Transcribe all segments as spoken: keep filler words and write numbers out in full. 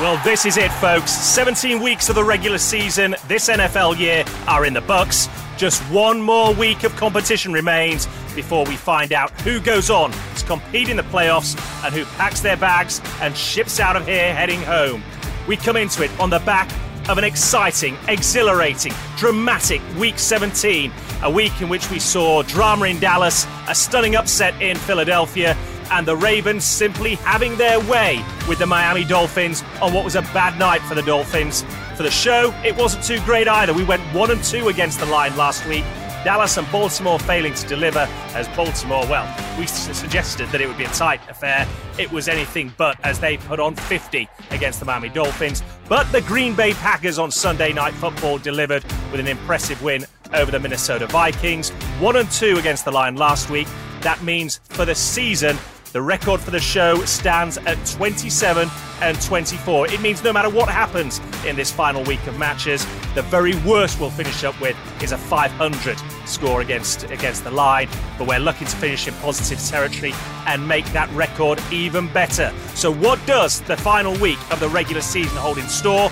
Well, this is it, folks. seventeen weeks of the regular season this N F L year are in the books. Just one more week of competition remains before we find out who goes on to compete in the playoffs and who packs their bags and ships out of here heading home. We come into it on the back of an exciting, exhilarating, dramatic Week seventeen, a week in which we saw drama in Dallas, a stunning upset in Philadelphia, and the Ravens simply having their way with the Miami Dolphins on what was a bad night for the Dolphins. For the show, it wasn't too great either. We went one and two against the line last week. Dallas and Baltimore failing to deliver as Baltimore, well, we suggested that it would be a tight affair. It was anything but, as they put on fifty against the Miami Dolphins. But the Green Bay Packers on Sunday Night Football delivered with an impressive win over the Minnesota Vikings. One and two against the line last week. That means for the season, the record for the show stands at twenty-seven and twenty-four. It means no matter what happens in this final week of matches, the very worst we'll finish up with is a five hundred score against, against the line. But we're lucky to finish in positive territory and make that record even better. So what does the final week of the regular season hold in store?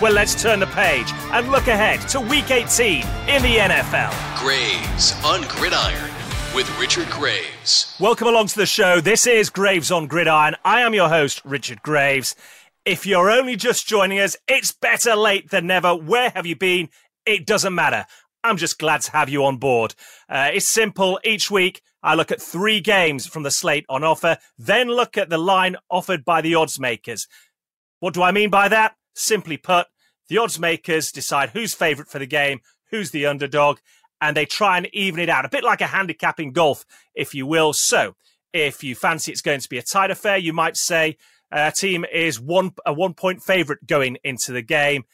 Well, let's turn the page and look ahead to Week eighteen in the N F L. Graves on Gridiron with Richard Graves. Welcome along to the show. This is Graves on Gridiron. I am your host, Richard Graves. If you're only just joining us, it's better late than never. Where have you been? It doesn't matter. I'm just glad to have you on board. Uh, it's simple. Each week, I look at three games from the slate on offer, then look at the line offered by the odds makers. What do I mean by that? Simply put, the odds makers decide who's favourite for the game, who's the underdog, and they try and even it out, a bit like a handicap in golf, if you will. So if you fancy it's going to be a tight affair, you might say a team is one a one-point favourite going into the game.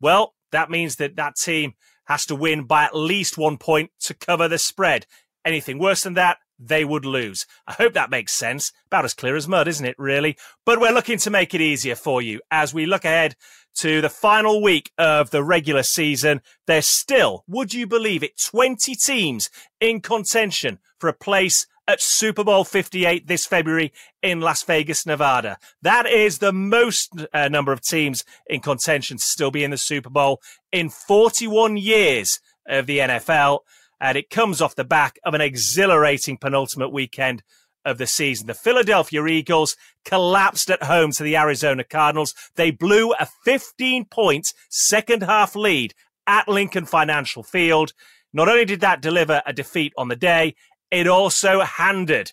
Well, that means that that team has to win by at least one point to cover the spread. Anything worse than that, they would lose. I hope that makes sense. About as clear as mud, isn't it, really? But we're looking to make it easier for you as we look ahead to the final week of the regular season. There's still, would you believe it, twenty teams in contention for a place at Super Bowl fifty-eight this February in Las Vegas, Nevada. That is the most uh, number of teams in contention to still be in the Super Bowl in forty-one years of the N F L. And it comes off the back of an exhilarating penultimate weekend of the season. The Philadelphia Eagles collapsed at home to the Arizona Cardinals. They blew a fifteen-point second-half lead at Lincoln Financial Field. Not only did that deliver a defeat on the day, it also handed,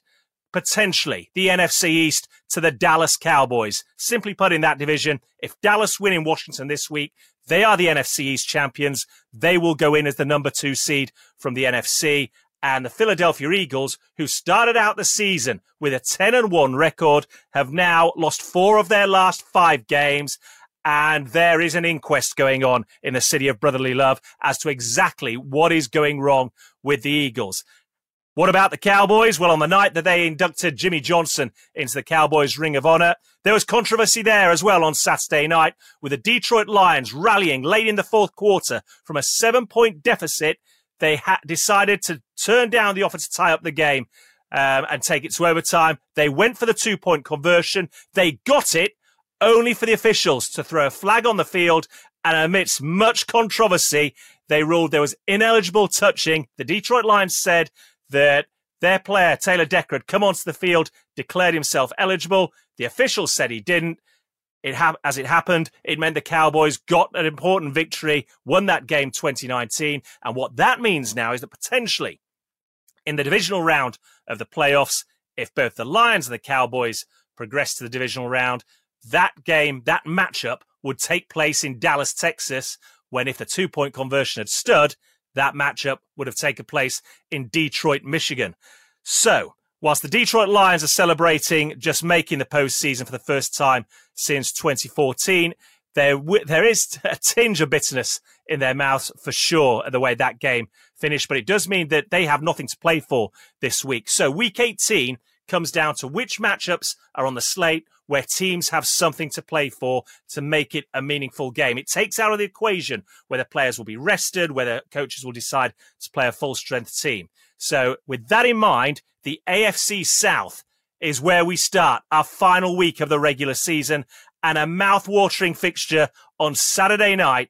potentially, the N F C East to the Dallas Cowboys. Simply put, in that division, if Dallas win in Washington this week, they are the N F C East champions. They will go in as the number two seed from the N F C. And the Philadelphia Eagles, who started out the season with a ten and one record, have now lost four of their last five games. And there is an inquest going on in the city of brotherly love as to exactly what is going wrong with the Eagles. What about the Cowboys? Well, on the night that they inducted Jimmy Johnson into the Cowboys Ring of Honor, there was controversy there as well on Saturday night, with the Detroit Lions rallying late in the fourth quarter from a seven-point deficit. They ha- decided to turn down the offer to tie up the game um, and take it to overtime. They went for the two-point conversion. They got it, only for the officials to throw a flag on the field, and amidst much controversy, they ruled there was ineligible touching. The Detroit Lions said that their player, Taylor Decker, had come onto the field, declared himself eligible. The officials said he didn't. It ha- as it happened, it meant the Cowboys got an important victory, won that game twenty nineteen. And what that means now is that potentially in the divisional round of the playoffs, if both the Lions and the Cowboys progress to the divisional round, that game, that matchup would take place in Dallas, Texas, when if the two-point conversion had stood, that matchup would have taken place in Detroit, Michigan. So, whilst the Detroit Lions are celebrating just making the postseason for the first time since twenty fourteen, there w- there is a tinge of bitterness in their mouths for sure at the way that game finished, but it does mean that they have nothing to play for this week. So, Week eighteen comes down to which matchups are on the slate where teams have something to play for to make it a meaningful game. It takes out of the equation whether players will be rested, whether coaches will decide to play a full-strength team. So with that in mind, the A F C South is where we start our final week of the regular season, and a mouth-watering fixture on Saturday night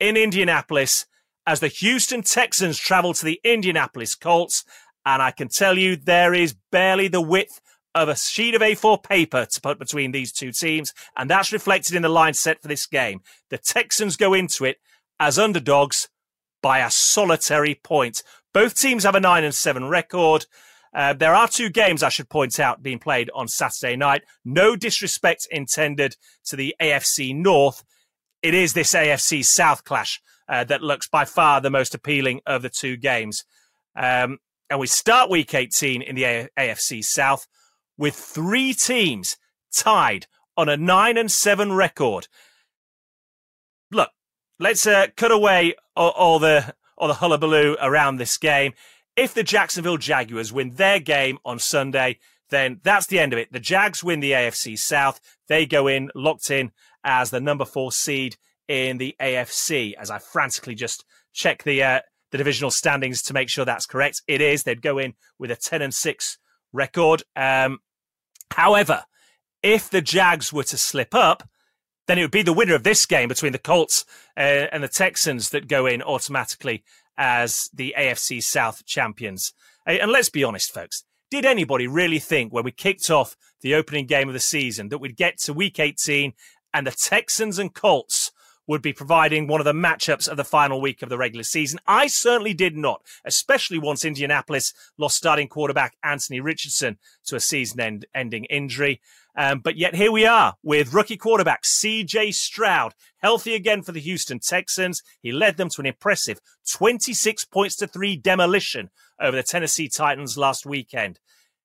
in Indianapolis as the Houston Texans travel to the Indianapolis Colts. And I can tell you there is barely the width of a sheet of A four paper to put between these two teams, and that's reflected in the line set for this game. The Texans go into it as underdogs by a solitary point. Both teams have a nine and seven record. Uh, there are two games, I should point out, being played on Saturday night. No disrespect intended to the A F C North. It is this A F C South clash uh, that looks by far the most appealing of the two games. Um, And we start Week eighteen in the A F C South with three teams tied on a nine and seven record. Look, let's uh, cut away all, all the all the hullabaloo around this game. If the Jacksonville Jaguars win their game on Sunday, then that's the end of it. The Jags win the A F C South. They go in, locked in as the number four seed in the A F C. As I frantically just check the... Uh, the divisional standings to make sure that's correct. It is. They'd go in with a ten and six record. Um, however, if the Jags were to slip up, then it would be the winner of this game between the Colts uh, and the Texans that go in automatically as the A F C South champions. And let's be honest, folks. Did anybody really think when we kicked off the opening game of the season that we'd get to Week eighteen and the Texans and Colts would be providing one of the matchups of the final week of the regular season? I certainly did not, especially once Indianapolis lost starting quarterback Anthony Richardson to a season-ending injury. Um, but yet here we are with rookie quarterback C J. Stroud, healthy again for the Houston Texans. He led them to an impressive twenty-six points to three demolition over the Tennessee Titans last weekend.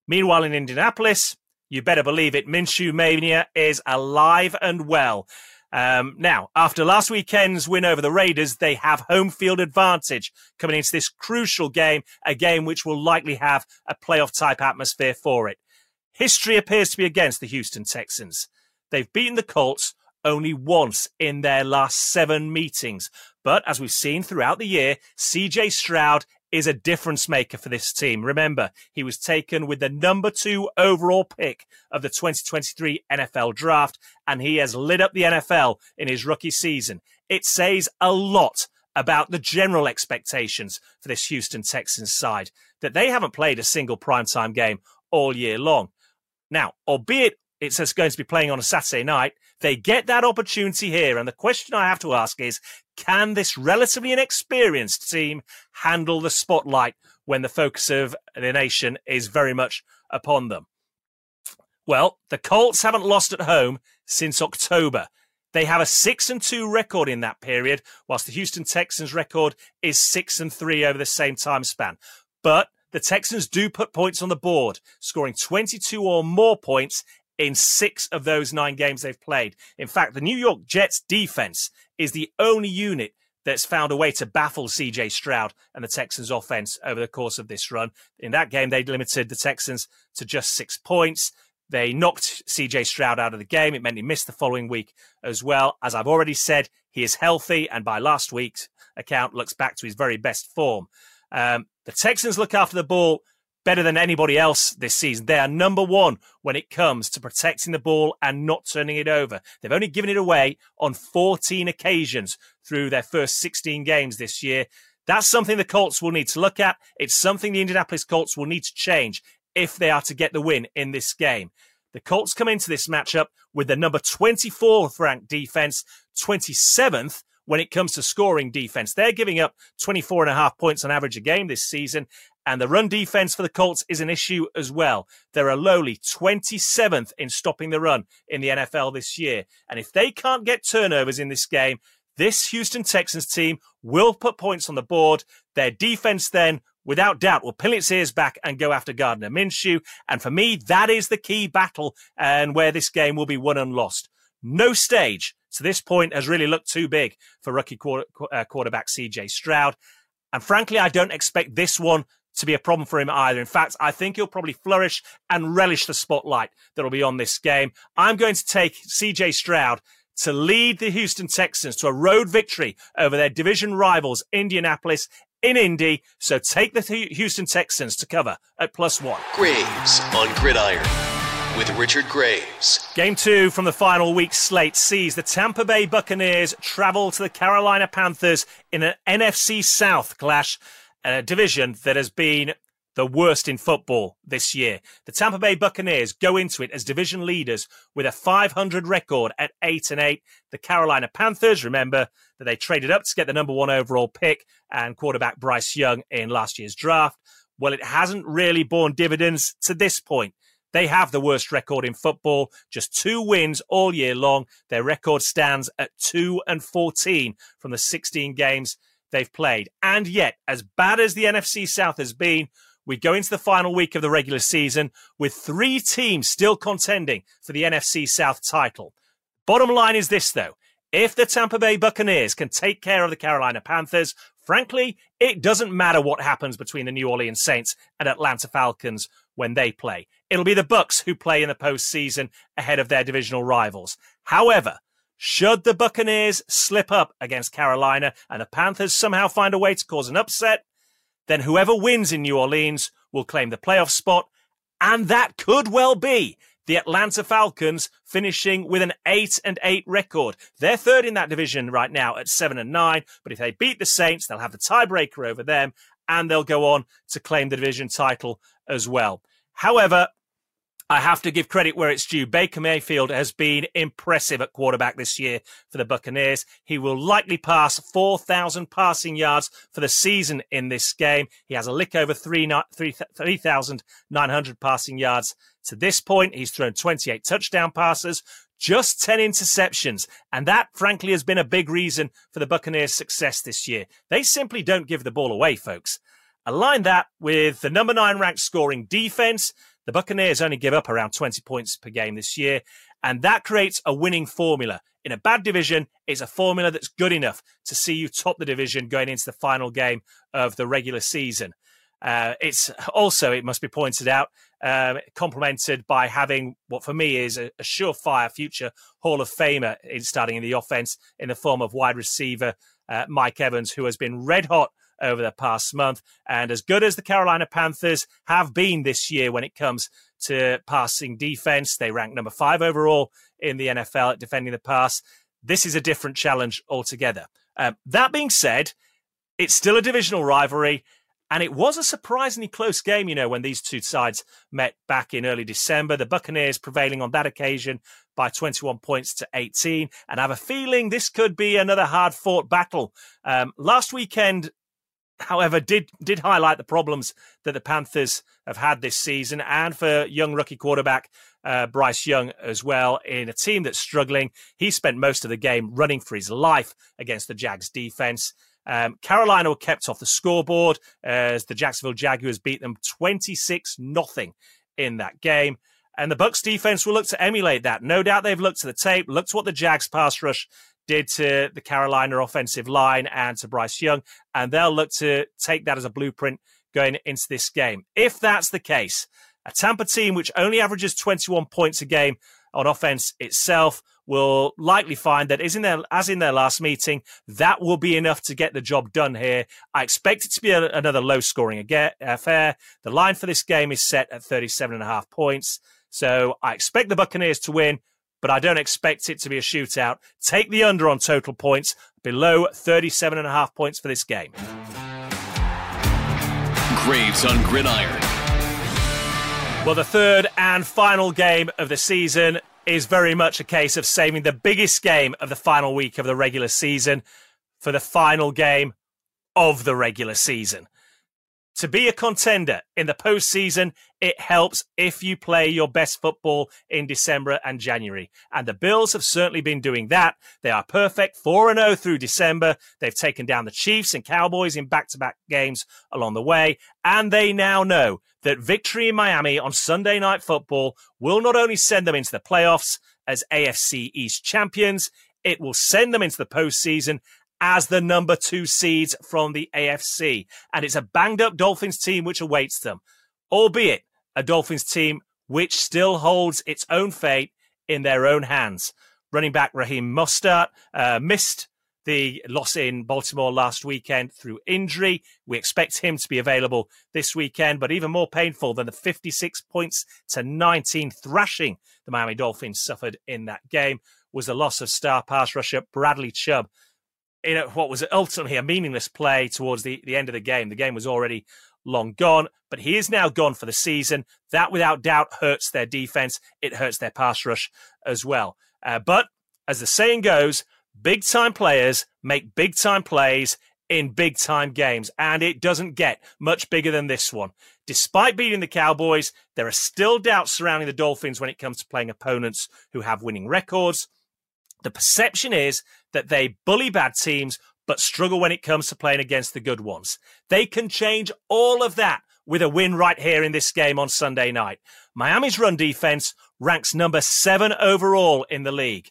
Meanwhile, in Indianapolis, you better believe it, Minshew Mania is alive and well. Um, now, after last weekend's win over the Raiders, they have home field advantage coming into this crucial game, a game which will likely have a playoff-type atmosphere for it. History appears to be against the Houston Texans. They've beaten the Colts only once in their last seven meetings. But as we've seen throughout the year, C J. Stroud is a difference maker for this team. Remember, he was taken with the number two overall pick of the twenty twenty-three N F L draft, and he has lit up the N F L in his rookie season. It says a lot about the general expectations for this Houston Texans side, that they haven't played a single primetime game all year long. Now, albeit it's just going to be playing on a Saturday night, they get that opportunity here. And the question I have to ask is, can this relatively inexperienced team handle the spotlight when the focus of the nation is very much upon them? Well, the Colts haven't lost at home since October. They have a six and two record in that period, whilst the Houston Texans' record is six and three over the same time span. But the Texans do put points on the board, scoring twenty-two or more points in six of those nine games they've played. In fact, the New York Jets defense is the only unit that's found a way to baffle C J. Stroud and the Texans' offense over the course of this run. In that game, they limited the Texans to just six points. They knocked C J. Stroud out of the game. It meant he missed the following week as well. As I've already said, he is healthy, and by last week's account, looks back to his very best form. Um, the Texans look after the ball better than anybody else this season. They are number one when it comes to protecting the ball and not turning it over. They've only given it away on fourteen occasions through their first sixteen games this year. That's something the Colts will need to look at. It's something the Indianapolis Colts will need to change if they are to get the win in this game. The Colts come into this matchup with the number twenty-fourth ranked defense, twenty-seventh when it comes to scoring defense. They're giving up twenty-four and a half points on average a game this season, and the run defense for the Colts is an issue as well. They're a lowly twenty-seventh in stopping the run in the N F L this year. And if they can't get turnovers in this game, this Houston Texans team will put points on the board. Their defense then, without doubt, will pin its ears back and go after Gardner Minshew. And for me, that is the key battle and where this game will be won and lost. No stage to this point has really looked too big for rookie quarter, uh, quarterback C J. Stroud. And frankly, I don't expect this one to be a problem for him either. In fact, I think he'll probably flourish and relish the spotlight that'll be on this game. I'm going to take C J. Stroud to lead the Houston Texans to a road victory over their division rivals, Indianapolis, in Indy. So take the Houston Texans to cover at plus one. Graves on Gridiron with Richard Graves. Game two from the final week's slate sees the Tampa Bay Buccaneers travel to the Carolina Panthers in an N F C South clash, a division that has been the worst in football this year. The Tampa Bay Buccaneers go into it as division leaders with a five hundred record at eight and eight. The Carolina Panthers, remember that they traded up to get the number one overall pick and quarterback Bryce Young in last year's draft. Well, it hasn't really borne dividends to this point. They have the worst record in football, just two wins all year long. Their record stands at two and fourteen from the sixteen games they've played. And yet, as bad as the N F C South has been, we go into the final week of the regular season with three teams still contending for the N F C South title. Bottom line is this, though. If the Tampa Bay Buccaneers can take care of the Carolina Panthers, frankly, it doesn't matter what happens between the New Orleans Saints and Atlanta Falcons when they play. It'll be the Bucs who play in the postseason ahead of their divisional rivals. However, should the Buccaneers slip up against Carolina and the Panthers somehow find a way to cause an upset, then whoever wins in New Orleans will claim the playoff spot, and that could well be the Atlanta Falcons finishing with an eight and eight record. They're third in that division right now at seven and nine, but if they beat the Saints, they'll have the tiebreaker over them, and they'll go on to claim the division title as well. However, I have to give credit where it's due. Baker Mayfield has been impressive at quarterback this year for the Buccaneers. He will likely pass four thousand passing yards for the season in this game. He has a lick over three thousand nine hundred passing yards to this point. He's thrown twenty-eight touchdown passes, just ten interceptions. And that, frankly, has been a big reason for the Buccaneers' success this year. They simply don't give the ball away, folks. Align that with the number nine ranked scoring defense. The Buccaneers only give up around twenty points per game this year, and that creates a winning formula. In a bad division, it's a formula that's good enough to see you top the division going into the final game of the regular season. Uh, it's also, it must be pointed out, uh, complemented by having what for me is a, a surefire future Hall of Famer in starting in the offense in the form of wide receiver uh, Mike Evans, who has been red hot over the past month. And as good as the Carolina Panthers have been this year when it comes to passing defense, they rank number five overall in the N F L at defending the pass. This is a different challenge altogether. Um, that being said, it's still a divisional rivalry, and it was a surprisingly close game, you know, when these two sides met back in early December, the Buccaneers prevailing on that occasion by twenty-one points to eighteen, and I have a feeling this could be another hard-fought battle. Um, last weekend, however, did did highlight the problems that the Panthers have had this season, and for young rookie quarterback uh, Bryce Young as well, in a team that's struggling. He spent most of the game running for his life against the Jags defense. Um, Carolina were kept off the scoreboard as the Jacksonville Jaguars beat them twenty-six nothing in that game. And the Bucs defense will look to emulate that. No doubt they've looked to the tape, looked to what the Jags pass rush did to the Carolina offensive line and to Bryce Young, and they'll look to take that as a blueprint going into this game. If that's the case, a Tampa team which only averages twenty-one points a game on offense itself will likely find that, as in their, as in their last meeting, that will be enough to get the job done here. I expect it to be a, another low-scoring affair. The line for this game is set at thirty-seven and a half points, so I expect the Buccaneers to win, but I don't expect it to be a shootout. Take the under on total points, below thirty-seven and a half points for this game. Graves on Gridiron. Well, the third and final game of the season is very much a case of saving the biggest game of the final week of the regular season for the final game of the regular season. To be a contender in the postseason, it helps if you play your best football in December and January. And the Bills have certainly been doing that. They are perfect, four and oh through December. They've taken down the Chiefs and Cowboys in back-to-back games along the way. And they now know that victory in Miami on Sunday Night Football will not only send them into the playoffs as A F C East champions, it will send them into the postseason as the number two seeds from the A F C. And it's a banged-up Dolphins team which awaits them, albeit a Dolphins team which still holds its own fate in their own hands. Running back Raheem Mostert uh, missed the loss in Baltimore last weekend through injury. We expect him to be available this weekend, but even more painful than the fifty-six points to nineteen thrashing the Miami Dolphins suffered in that game was the loss of star pass rusher Bradley Chubb in what was ultimately a meaningless play towards the, the end of the game. The game was already long gone, but he is now gone for the season. That, without doubt, hurts their defense. It hurts their pass rush as well. Uh, but, as the saying goes, big-time players make big-time plays in big-time games, and it doesn't get much bigger than this one. Despite beating the Cowboys, there are still doubts surrounding the Dolphins when it comes to playing opponents who have winning records. The perception is that they bully bad teams but struggle when it comes to playing against the good ones. They can change all of that with a win right here in this game on Sunday night. Miami's run defense ranks number seven overall in the league,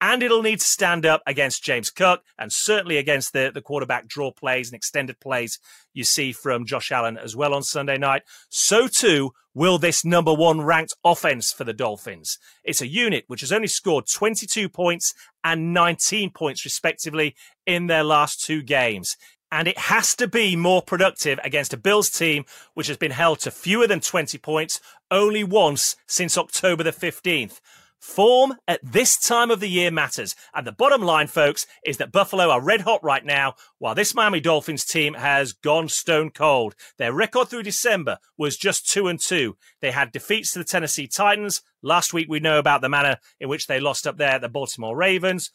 and it'll need to stand up against James Cook and certainly against the, the quarterback draw plays and extended plays you see from Josh Allen as well on Sunday night. So too will this number one ranked offense for the Dolphins. It's a unit which has only scored twenty-two points and nineteen points respectively in their last two games. And it has to be more productive against a Bills team which has been held to fewer than twenty points only once since October the fifteenth. Form at this time of the year matters. And the bottom line, folks, is that Buffalo are red hot right now, while this Miami Dolphins team has gone stone cold. Their record through December was just two and two. They had defeats to the Tennessee Titans. Last week, we know about the manner in which they lost up there at the Baltimore Ravens.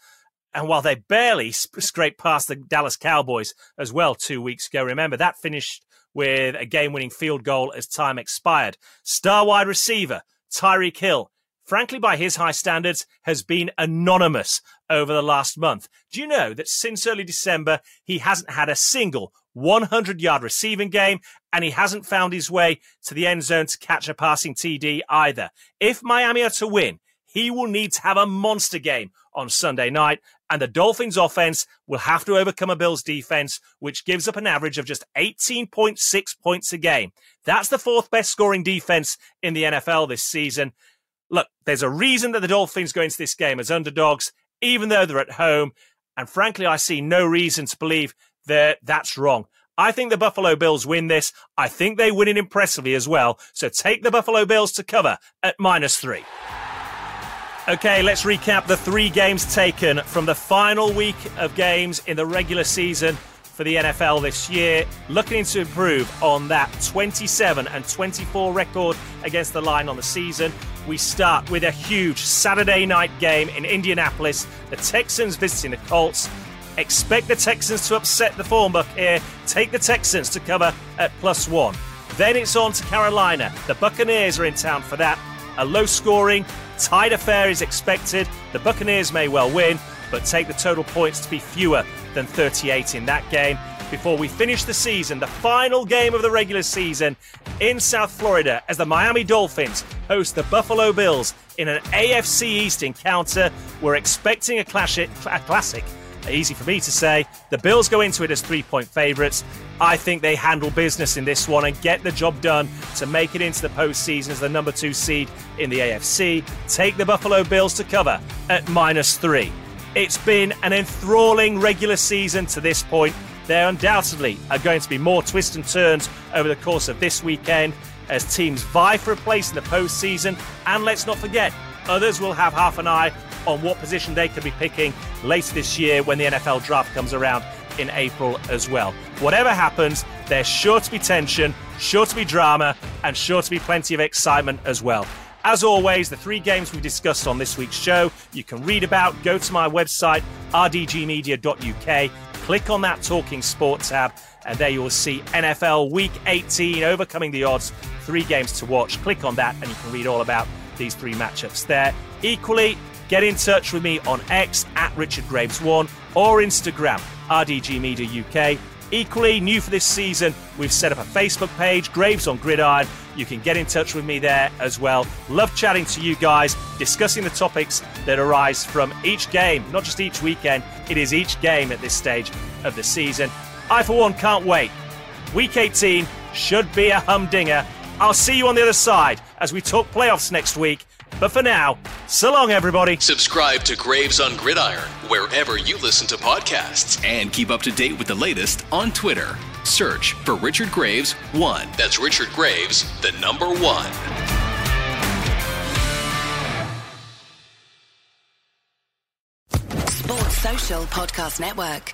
And while they barely scraped past the Dallas Cowboys as well two weeks ago, remember that finished with a game-winning field goal as time expired. Star wide receiver Tyreek Hill, frankly, by his high standards, has been anonymous over the last month. Do you know that since early December, he hasn't had a single hundred-yard receiving game, and he hasn't found his way to the end zone to catch a passing T D either? If Miami are to win, he will need to have a monster game on Sunday night, and the Dolphins' offense will have to overcome a Bills' defense, which gives up an average of just eighteen point six points a game. That's the fourth-best scoring defense in the N F L this season. Look, there's a reason that the Dolphins go into this game as underdogs, even though they're at home. And frankly, I see no reason to believe that that's wrong. I think the Buffalo Bills win this. I think they win it impressively as well. So take the Buffalo Bills to cover at minus three. Okay, let's recap the three games taken from the final week of games in the regular season for the N F L this year, looking to improve on that twenty-seven and twenty-four record against the line on the season. We start with a huge Saturday night game in Indianapolis, the Texans visiting the Colts. Expect the Texans to upset the form buck here. Take the Texans to cover at plus one. Then it's on to Carolina. The Buccaneers are in town for that. A low-scoring, tied affair is expected. The Buccaneers may well win, but take the total points to be fewer than thirty-eight in that game. before we finish the season, the final game of the regular season in South Florida, as the Miami Dolphins host the Buffalo Bills in an A F C East encounter. We're expecting a, clash- a classic. Easy for me to say. The Bills go into it as three-point favourites. I think they handle business in this one and get the job done to make it into the postseason as the number two seed in the A F C. Take the Buffalo Bills to cover at minus three. It's been an enthralling regular season to this point. There undoubtedly are going to be more twists and turns over the course of this weekend as teams vie for a place in the postseason. And let's not forget, others will have half an eye on what position they could be picking later this year when the N F L draft comes around in April as well. Whatever happens, there's sure to be tension, sure to be drama, and sure to be plenty of excitement as well. As always, the three games we discussed on this week's show, you can read about. Go to my website, r d g media dot u k, click on that Talking Sport tab, and there you will see N F L Week eighteen, Overcoming the Odds, three games to watch. Click on that and you can read all about these three matchups there. Equally, get in touch with me on X at Richard Graves one or Instagram, r d g media u k. Equally, new for this season, we've set up a Facebook page, Graves on Gridiron. You can get in touch with me there as well. Love chatting to you guys, discussing the topics that arise from each game, not just each weekend. It is each game at this stage of the season. I, for one, can't wait. Week eighteen should be a humdinger. I'll see you on the other side as we talk playoffs next week. But for now, so long, everybody. Subscribe to Graves on Gridiron wherever you listen to podcasts. And keep up to date with the latest on Twitter. Search for Richard Graves one. That's Richard Graves, the number one. Sports Social Podcast Network.